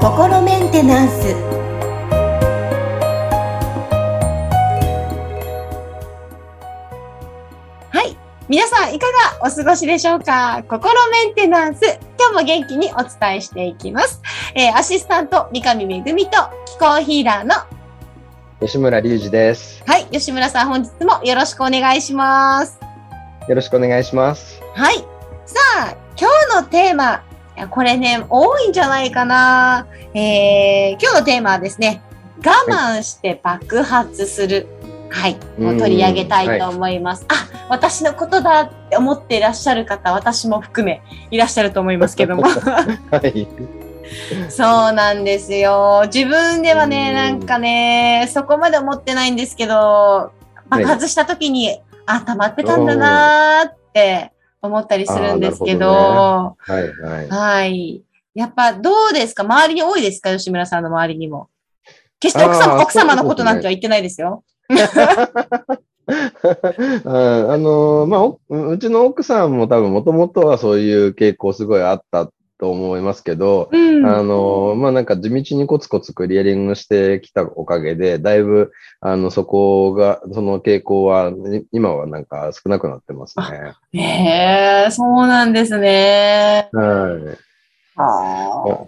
心メンテナンス。はい、皆さんいかがお過ごしでしょうか。心メンテナンス、今日も元気にお伝えしていきます。アシスタント三上めぐみと気候ヒーラーの吉村隆二です。はい、吉村さん本日もよろしくお願いします。よろしくお願いします。はい、さあ今日のテーマ。これね、多いんじゃないかな、今日のテーマはですね、我慢して爆発する、はい、を取り上げたいと思います、はい、あ、私のことだって思っていらっしゃる方、私も含めいらっしゃると思いますけども、はい、そうなんですよ。自分ではね、なんかね、そこまで思ってないんですけど、爆発した時に、はい、あ、溜まってたんだなって思ったりするんですけど、なるほどね、はいはいはい、やっぱどうですか、周りに多いですか、吉村さんの周りにも。決して奥様のことなんては言ってないですよ。うちの奥さんも多分もともとはそういう傾向すごいあったと思いますけど、うん、なんか地道にコツコツクリアリングしてきたおかげで、だいぶ、そこが、その傾向は、今はなんか少なくなってますね。へぇ、そうなんですね。はい。あ、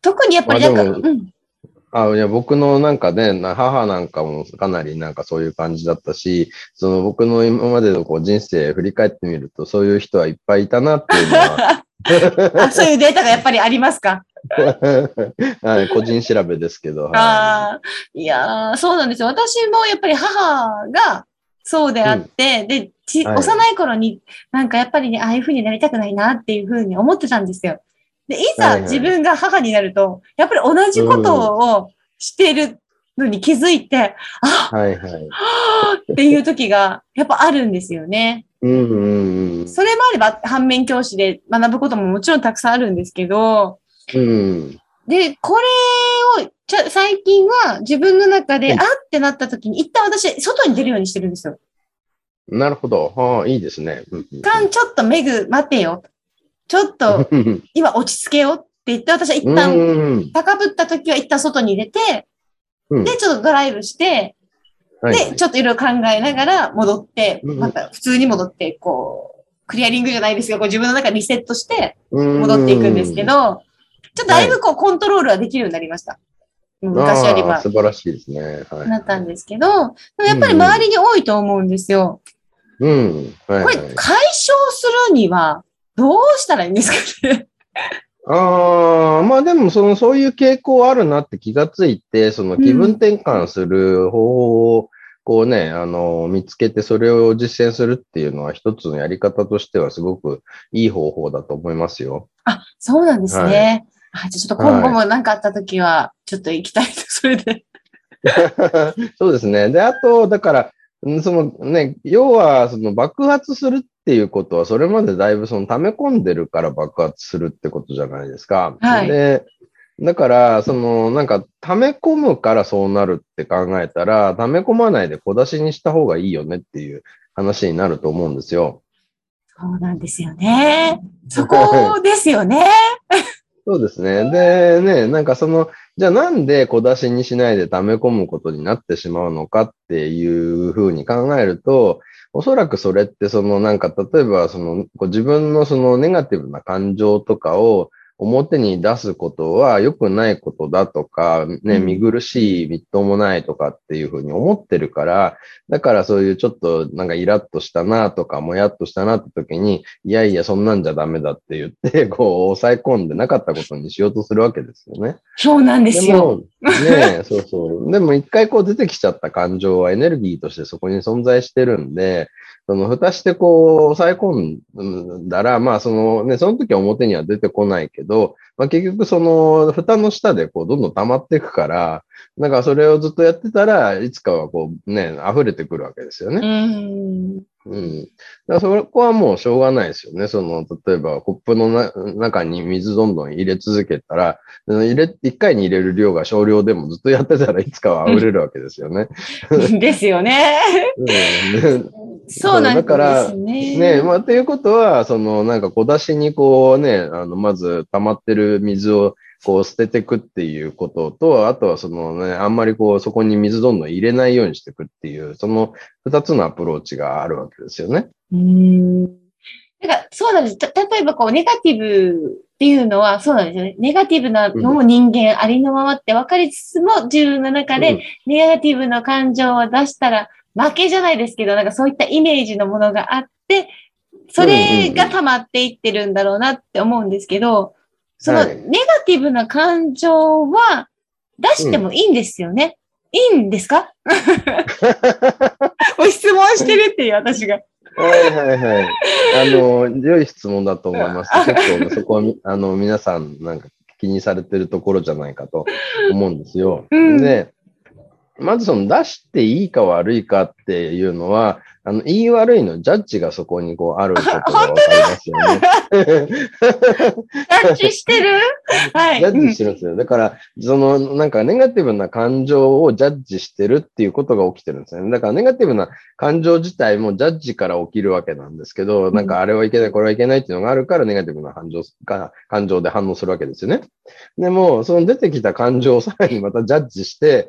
特にやっぱりなんか、いや、僕のなんかね、母なんかもかなりなんかそういう感じだったし、その僕の今までのこう人生振り返ってみると、そういう人はいっぱいいたなっていうのは、あ、そういうデータがやっぱりありますか。はい、個人調べですけど、はい、いや、そうなんですよ。私もやっぱり母がそうであって、で、はい、幼い頃になんかやっぱりね、ああいう風になりたくないなっていう風に思ってたんですよ。で、いざ自分が母になると、はいはい、やっぱり同じことをしてるのに気づいて、あ、はいはい、っていう時がやっぱあるんですよね。うんうんうん、それもあれば反面教師で学ぶことももちろんたくさんあるんですけど、うん、で、これを最近は自分の中で、あってなった時に一旦私外に出るようにしてるんですよ。なるほど、はあ、いいですね。一旦ちょっとめぐ待てよ、ちょっと今落ち着けよって言って、私は一旦高ぶった時は一旦外に出て、うん、でちょっとドライブして。で、はいはい、ちょっといろいろ考えながら戻って、また普通に戻って、こう、クリアリングじゃないですけど、こう自分の中リセットして戻っていくんですけど、ちょっとだいぶこうコントロールはできるようになりました。はい、昔よりは。素晴らしいですね。はい、なったんですけど、でもやっぱり周りに多いと思うんですよ。うん。はいはい、これ、解消するにはどうしたらいいんですかね。でもそういう傾向あるなって気がついて、その気分転換する方法をこうね、見つけてそれを実践するっていうのは一つのやり方としてはすごくいい方法だと思いますよ。あ、そうなんですね。はい、ちょっと今後も何かあったときは、ちょっと行きたいと、それで。そうですね。で、あと、だから、そのね、要は、爆発するっていうことは、それまでだいぶ溜め込んでるから爆発するってことじゃないですか。はい。で、だから、なんか、溜め込むからそうなるって考えたら、溜め込まないで小出しにした方がいいよねっていう話になると思うんですよ。そうなんですよね。そこですよね。そうですね。で、ね、なんかじゃあなんで小出しにしないで溜め込むことになってしまうのかっていうふうに考えると、おそらくそれってなんか例えば自分のネガティブな感情とかを表に出すことは良くないことだとか、ね、見苦しい、みっともないとかっていうふうに思ってるから、だからそういうちょっとなんかイラッとしたなとか、もやっとしたなって時に、いやいや、そんなんじゃダメだって言って、こう、抑え込んでなかったことにしようとするわけですよね。そうなんですよ。ねえ、そうそう。でも一回こう出てきちゃった感情はエネルギーとしてそこに存在してるんで、蓋してこう、抑え込んだら、まあね、その時は表には出てこないけど、まあ結局蓋の下でこう、どんどん溜まっていくから、なんかそれをずっとやってたら、いつかはこう、ね、溢れてくるわけですよね。うん。だからそこはもうしょうがないですよね。例えばコップの中に水どんどん入れ続けたら、一回に入れる量が少量でもずっとやってたらいつかは溢れるわけですよね。ですよね。そうなんですね。ね、まあ、ということは、そのなんか小出しにこうね、まず溜まってる水をこう捨ててくっていうことと、あとはそのね、あんまりこうそこに水どんどん入れないようにしてくっていう、その二つのアプローチがあるわけですよね。なんかそうなんです。例えばこうネガティブっていうのはそうなんですよね。ネガティブなのも人間ありのままって分かりつつも、自分の中でネガティブな感情を出したら負けじゃないですけど、なんかそういったイメージのものがあって、それが溜まっていってるんだろうなって思うんですけど、そのネガティブな感情は出してもいいんですよね。いいんですか？質問してるっていう私が。はいはいはい。良い質問だと思います。結構そこは皆さんなんか気にされてるところじゃないかと思うんですよ。うん、で、まずその出していいか悪いかっていうのは、言い悪いのジャッジがそこにこうあることがわかりますよね。ジャッジしてる？はい。ジャッジしてるんですよ。だから、なんかネガティブな感情をジャッジしてるっていうことが起きてるんですよね。だからネガティブな感情自体もジャッジから起きるわけなんですけど、なんかあれはいけない、これはいけないっていうのがあるから、ネガティブな感情で反応するわけですよね。でも、その出てきた感情をさらにまたジャッジして、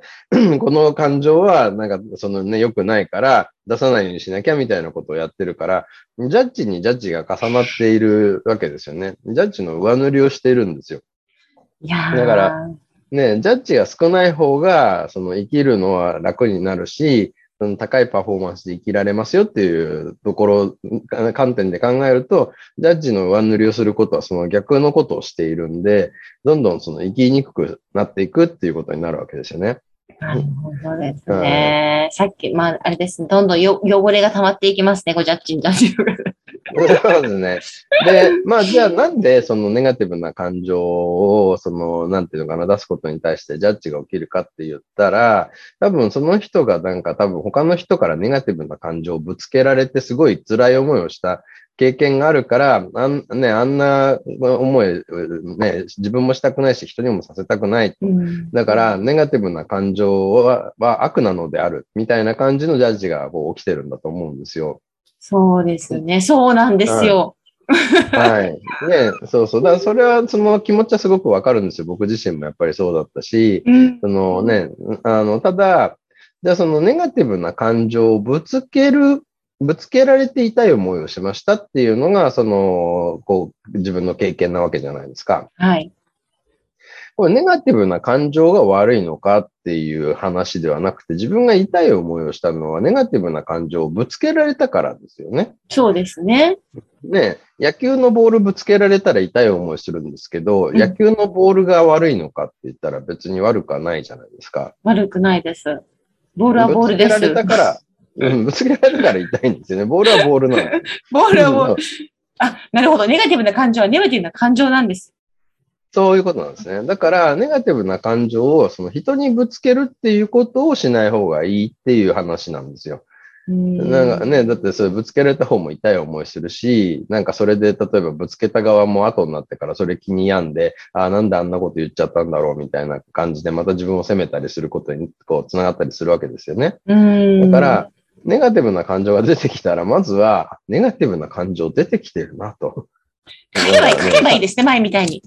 この感情はなんかね、良くないから、出さないようにしなきゃみたいなことをやってるから、ジャッジにジャッジが重なっているわけですよね。ジャッジの上塗りをしているんですよ。いや、だから、ね、ジャッジが少ない方が、生きるのは楽になるし、高いパフォーマンスで生きられますよっていうところ、観点で考えると、ジャッジの上塗りをすることはその逆のことをしているんで、どんどん生きにくくなっていくっていうことになるわけですよね。なるほどですね。さっき、まあ、あれですね。どんどん汚れが溜まっていきますね。ジャッジにジャッジ。そうですね。で、まあ、じゃあなんで、ネガティブな感情を、なんていうのかな、出すことに対してジャッジが起きるかって言ったら、多分その人がなんか多分他の人からネガティブな感情をぶつけられて、すごい辛い思いをした経験があるから、あんな思い、ね、自分もしたくないし、人にもさせたくない。うん、だから、ネガティブな感情は悪なのである、みたいな感じのジャッジがこう起きてるんだと思うんですよ。そうですね。そうなんですよ。はい。ね、そうそう。だからそれは、気持ちはすごくわかるんですよ。僕自身もやっぱりそうだったし、うん、ただ、じゃあネガティブな感情をぶつけられて痛い思いをしましたっていうのが、こう、自分の経験なわけじゃないですか。はい。これ、ネガティブな感情が悪いのかっていう話ではなくて、自分が痛い思いをしたのは、ネガティブな感情をぶつけられたからですよね。そうですね。ね、野球のボールぶつけられたら痛い思いするんですけど、野球のボールが悪いのかって言ったら別に悪くはないじゃないですか。悪くないです。ボールはボールです。ぶつけられたから、ぶつけられたから痛いんですよね。ボールはボールなの。ボールはボール。あ、なるほど。ネガティブな感情はネガティブな感情なんです。そういうことなんですね。だから、ネガティブな感情を人にぶつけるっていうことをしない方がいいっていう話なんですよ。なんかね、だってそれぶつけられた方も痛い思いするし、なんかそれで例えばぶつけた側も後になってからそれ気に病んで、なんであんなこと言っちゃったんだろうみたいな感じでまた自分を責めたりすることにこう繋がったりするわけですよね。だから、ネガティブな感情が出てきたら、まずは、ネガティブな感情出てきてるなと。書けばいいですね、前みたいに。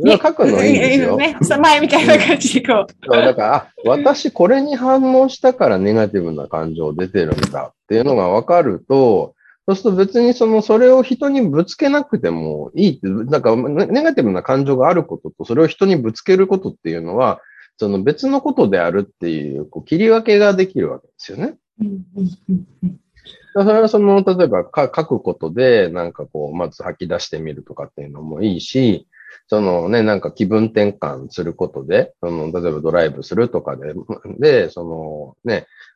ね、書くのいいんですよ。ね、前みたいな感じでこう。だから、私これに反応したからネガティブな感情出てるんだっていうのがわかると、そうすると別にそれを人にぶつけなくてもいいって、だからネガティブな感情があることと、それを人にぶつけることっていうのは、別のことであるっていう、こう切り分けができるわけですよね。それは例えば書くことで、なんかこう、まず吐き出してみるとかっていうのもいいし、なんか気分転換することで、例えばドライブするとかで、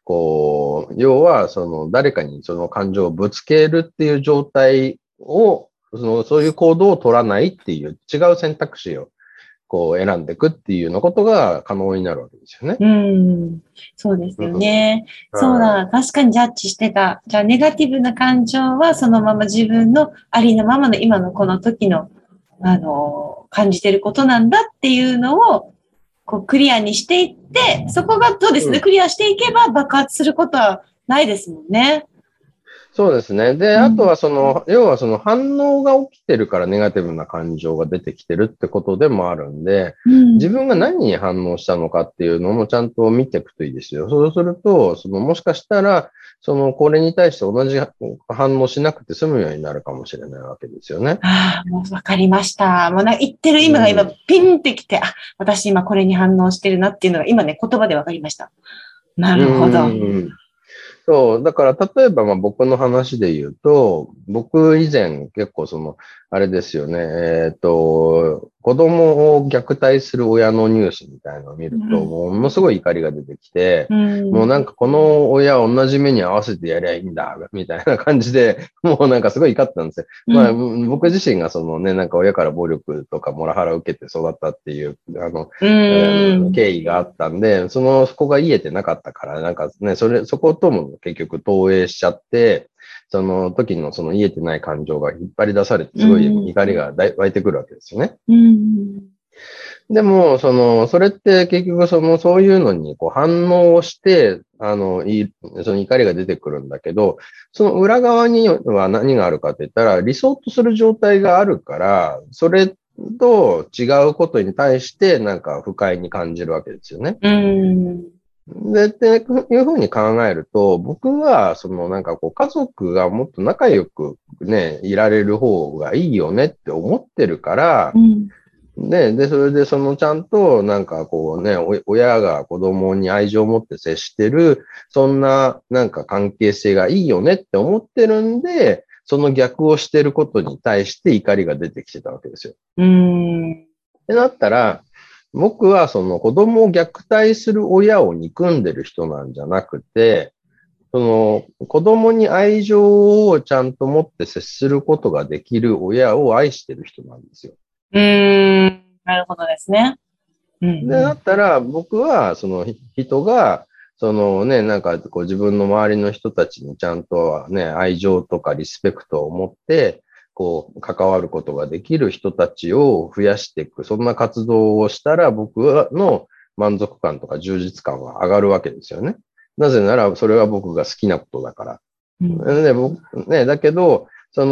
こう、要は、誰かに感情をぶつけるっていう状態を、そういう行動を取らないっていう違う選択肢を、こう選んでいくっていうようなことが可能になるわけですよね。そうですよね。そうだ。確かにジャッジしてた。じゃあ、ネガティブな感情はそのまま自分のありのままの今のこの時の、感じてることなんだっていうのを、こう、クリアにしていって、そこがどうですね、クリアしていけば爆発することはないですもんね。そうですね。で、あとはその、要はその反応が起きてるからネガティブな感情が出てきてるってことでもあるんで、自分が何に反応したのかっていうのもちゃんと見ていくといいですよ。そうすると、そのもしかしたら、そのこれに対して同じ反応しなくて済むようになるかもしれないわけですよね。ああ、もうわかりました。もう言ってる今が今ピンってきて、あ、私今これに反応してるなっていうのが今ね、言葉でわかりました。なるほど。そう。だから、例えば、まあ、僕の話で言うと、僕以前結構その、あれですよね、子供を虐待する親のニュースみたいなのを見ると、ものすごい怒りが出てきて、もうなんかこの親を同じ目に合わせてやりゃいいんだ、みたいな感じで、もうなんかすごい怒ったんですよ。まあ、僕自身がそのね、なんか親から暴力とかモラハラを受けて育ったっていう、経緯があったんで、そこが癒えてなかったから、なんかね、そことも結局投影しちゃって、その時のその癒えてない感情が引っ張り出されて、すごい怒りが湧いてくるわけですよね。でも、それって結局そういうのにこう反応をして、その怒りが出てくるんだけど、その裏側には何があるかって言ったら、理想とする状態があるから、それと違うことに対してなんか不快に感じるわけですよね。で、っていうふうに考えると、僕は、なんかこう、家族がもっと仲良くね、いられる方がいいよねって思ってるから、で、それでちゃんと、なんかこうね、親が子供に愛情を持って接してる、そんな、なんか関係性がいいよねって思ってるんで、その逆をしてることに対して怒りが出てきてたわけですよ。ってなったら、僕は子供を虐待する親を憎んでる人なんじゃなくて、子供に愛情をちゃんと持って接することができる親を愛してる人なんですよ。なるほどですね。で、だったら僕は人が、ね、なんかこう自分の周りの人たちにちゃんとね、愛情とかリスペクトを持って、こう関わることができる人たちを増やしていく、そんな活動をしたら僕の満足感とか充実感は上がるわけですよね。なぜならそれは僕が好きなことだから。ね、だけど、なん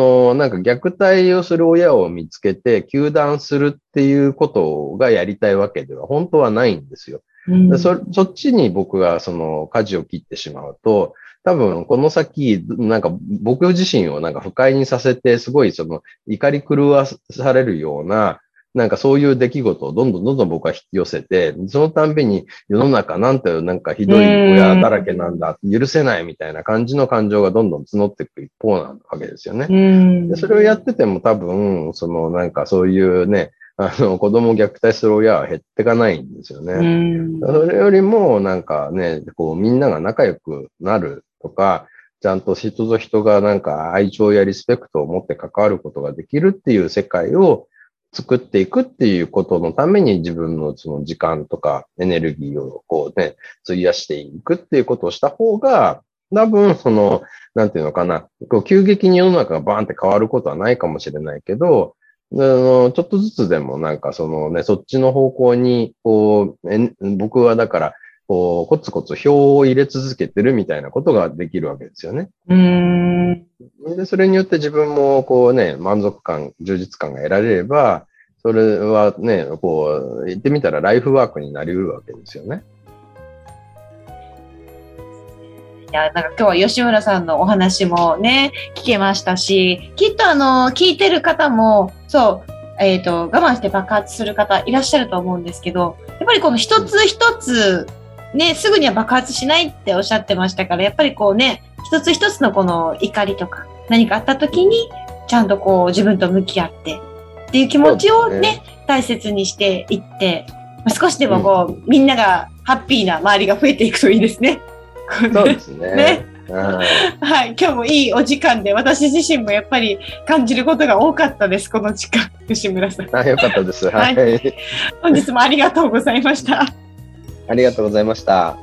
か虐待をする親を見つけて糾弾するっていうことがやりたいわけでは本当はないんですよ。そっちに僕が舵を切ってしまうと、多分この先、なんか僕自身をなんか不快にさせて、すごい怒り狂わされるような、なんかそういう出来事をどんどん僕は引き寄せて、そのたんびに世の中なんてなんかひどい親だらけなんだ、許せないみたいな感じの感情がどんどん募っていく一方なわけですよね。で、それをやってても多分、なんかそういうね、子供を虐待する親は減ってかないんですよね。それよりも、なんかね、こうみんなが仲良くなるとか、ちゃんと人と人がなんか愛情やリスペクトを持って関わることができるっていう世界を作っていくっていうことのために自分の時間とかエネルギーをこうね、費やしていくっていうことをした方が、多分、なんていうのかな、こう急激に世の中がバーンって変わることはないかもしれないけど、ちょっとずつでもなんかね、そっちの方向に、こう、僕はだから、こう、コツコツ票を入れ続けてるみたいなことができるわけですよね。で、それによって自分もこうね、満足感、充実感が得られれば、それはね、こう、言ってみたらライフワークになり得るわけですよね。いや、なんか今日は吉村さんのお話もね、聞けましたし、きっと聞いてる方も、そう、我慢して爆発する方いらっしゃると思うんですけど、やっぱりこの一つ一つ、ね、すぐには爆発しないっておっしゃってましたから、やっぱりこうね、一つ一つのこの怒りとか、何かあった時に、ちゃんとこう自分と向き合って、っていう気持ちをね、大切にしていって、少しでもこう、みんながハッピーな周りが増えていくといいですね。そうですね。はい、今日もいいお時間で、私自身もやっぱり感じることが多かったです、この時間、吉村さん。よかったです。はい。本日もありがとうございました。ありがとうございました。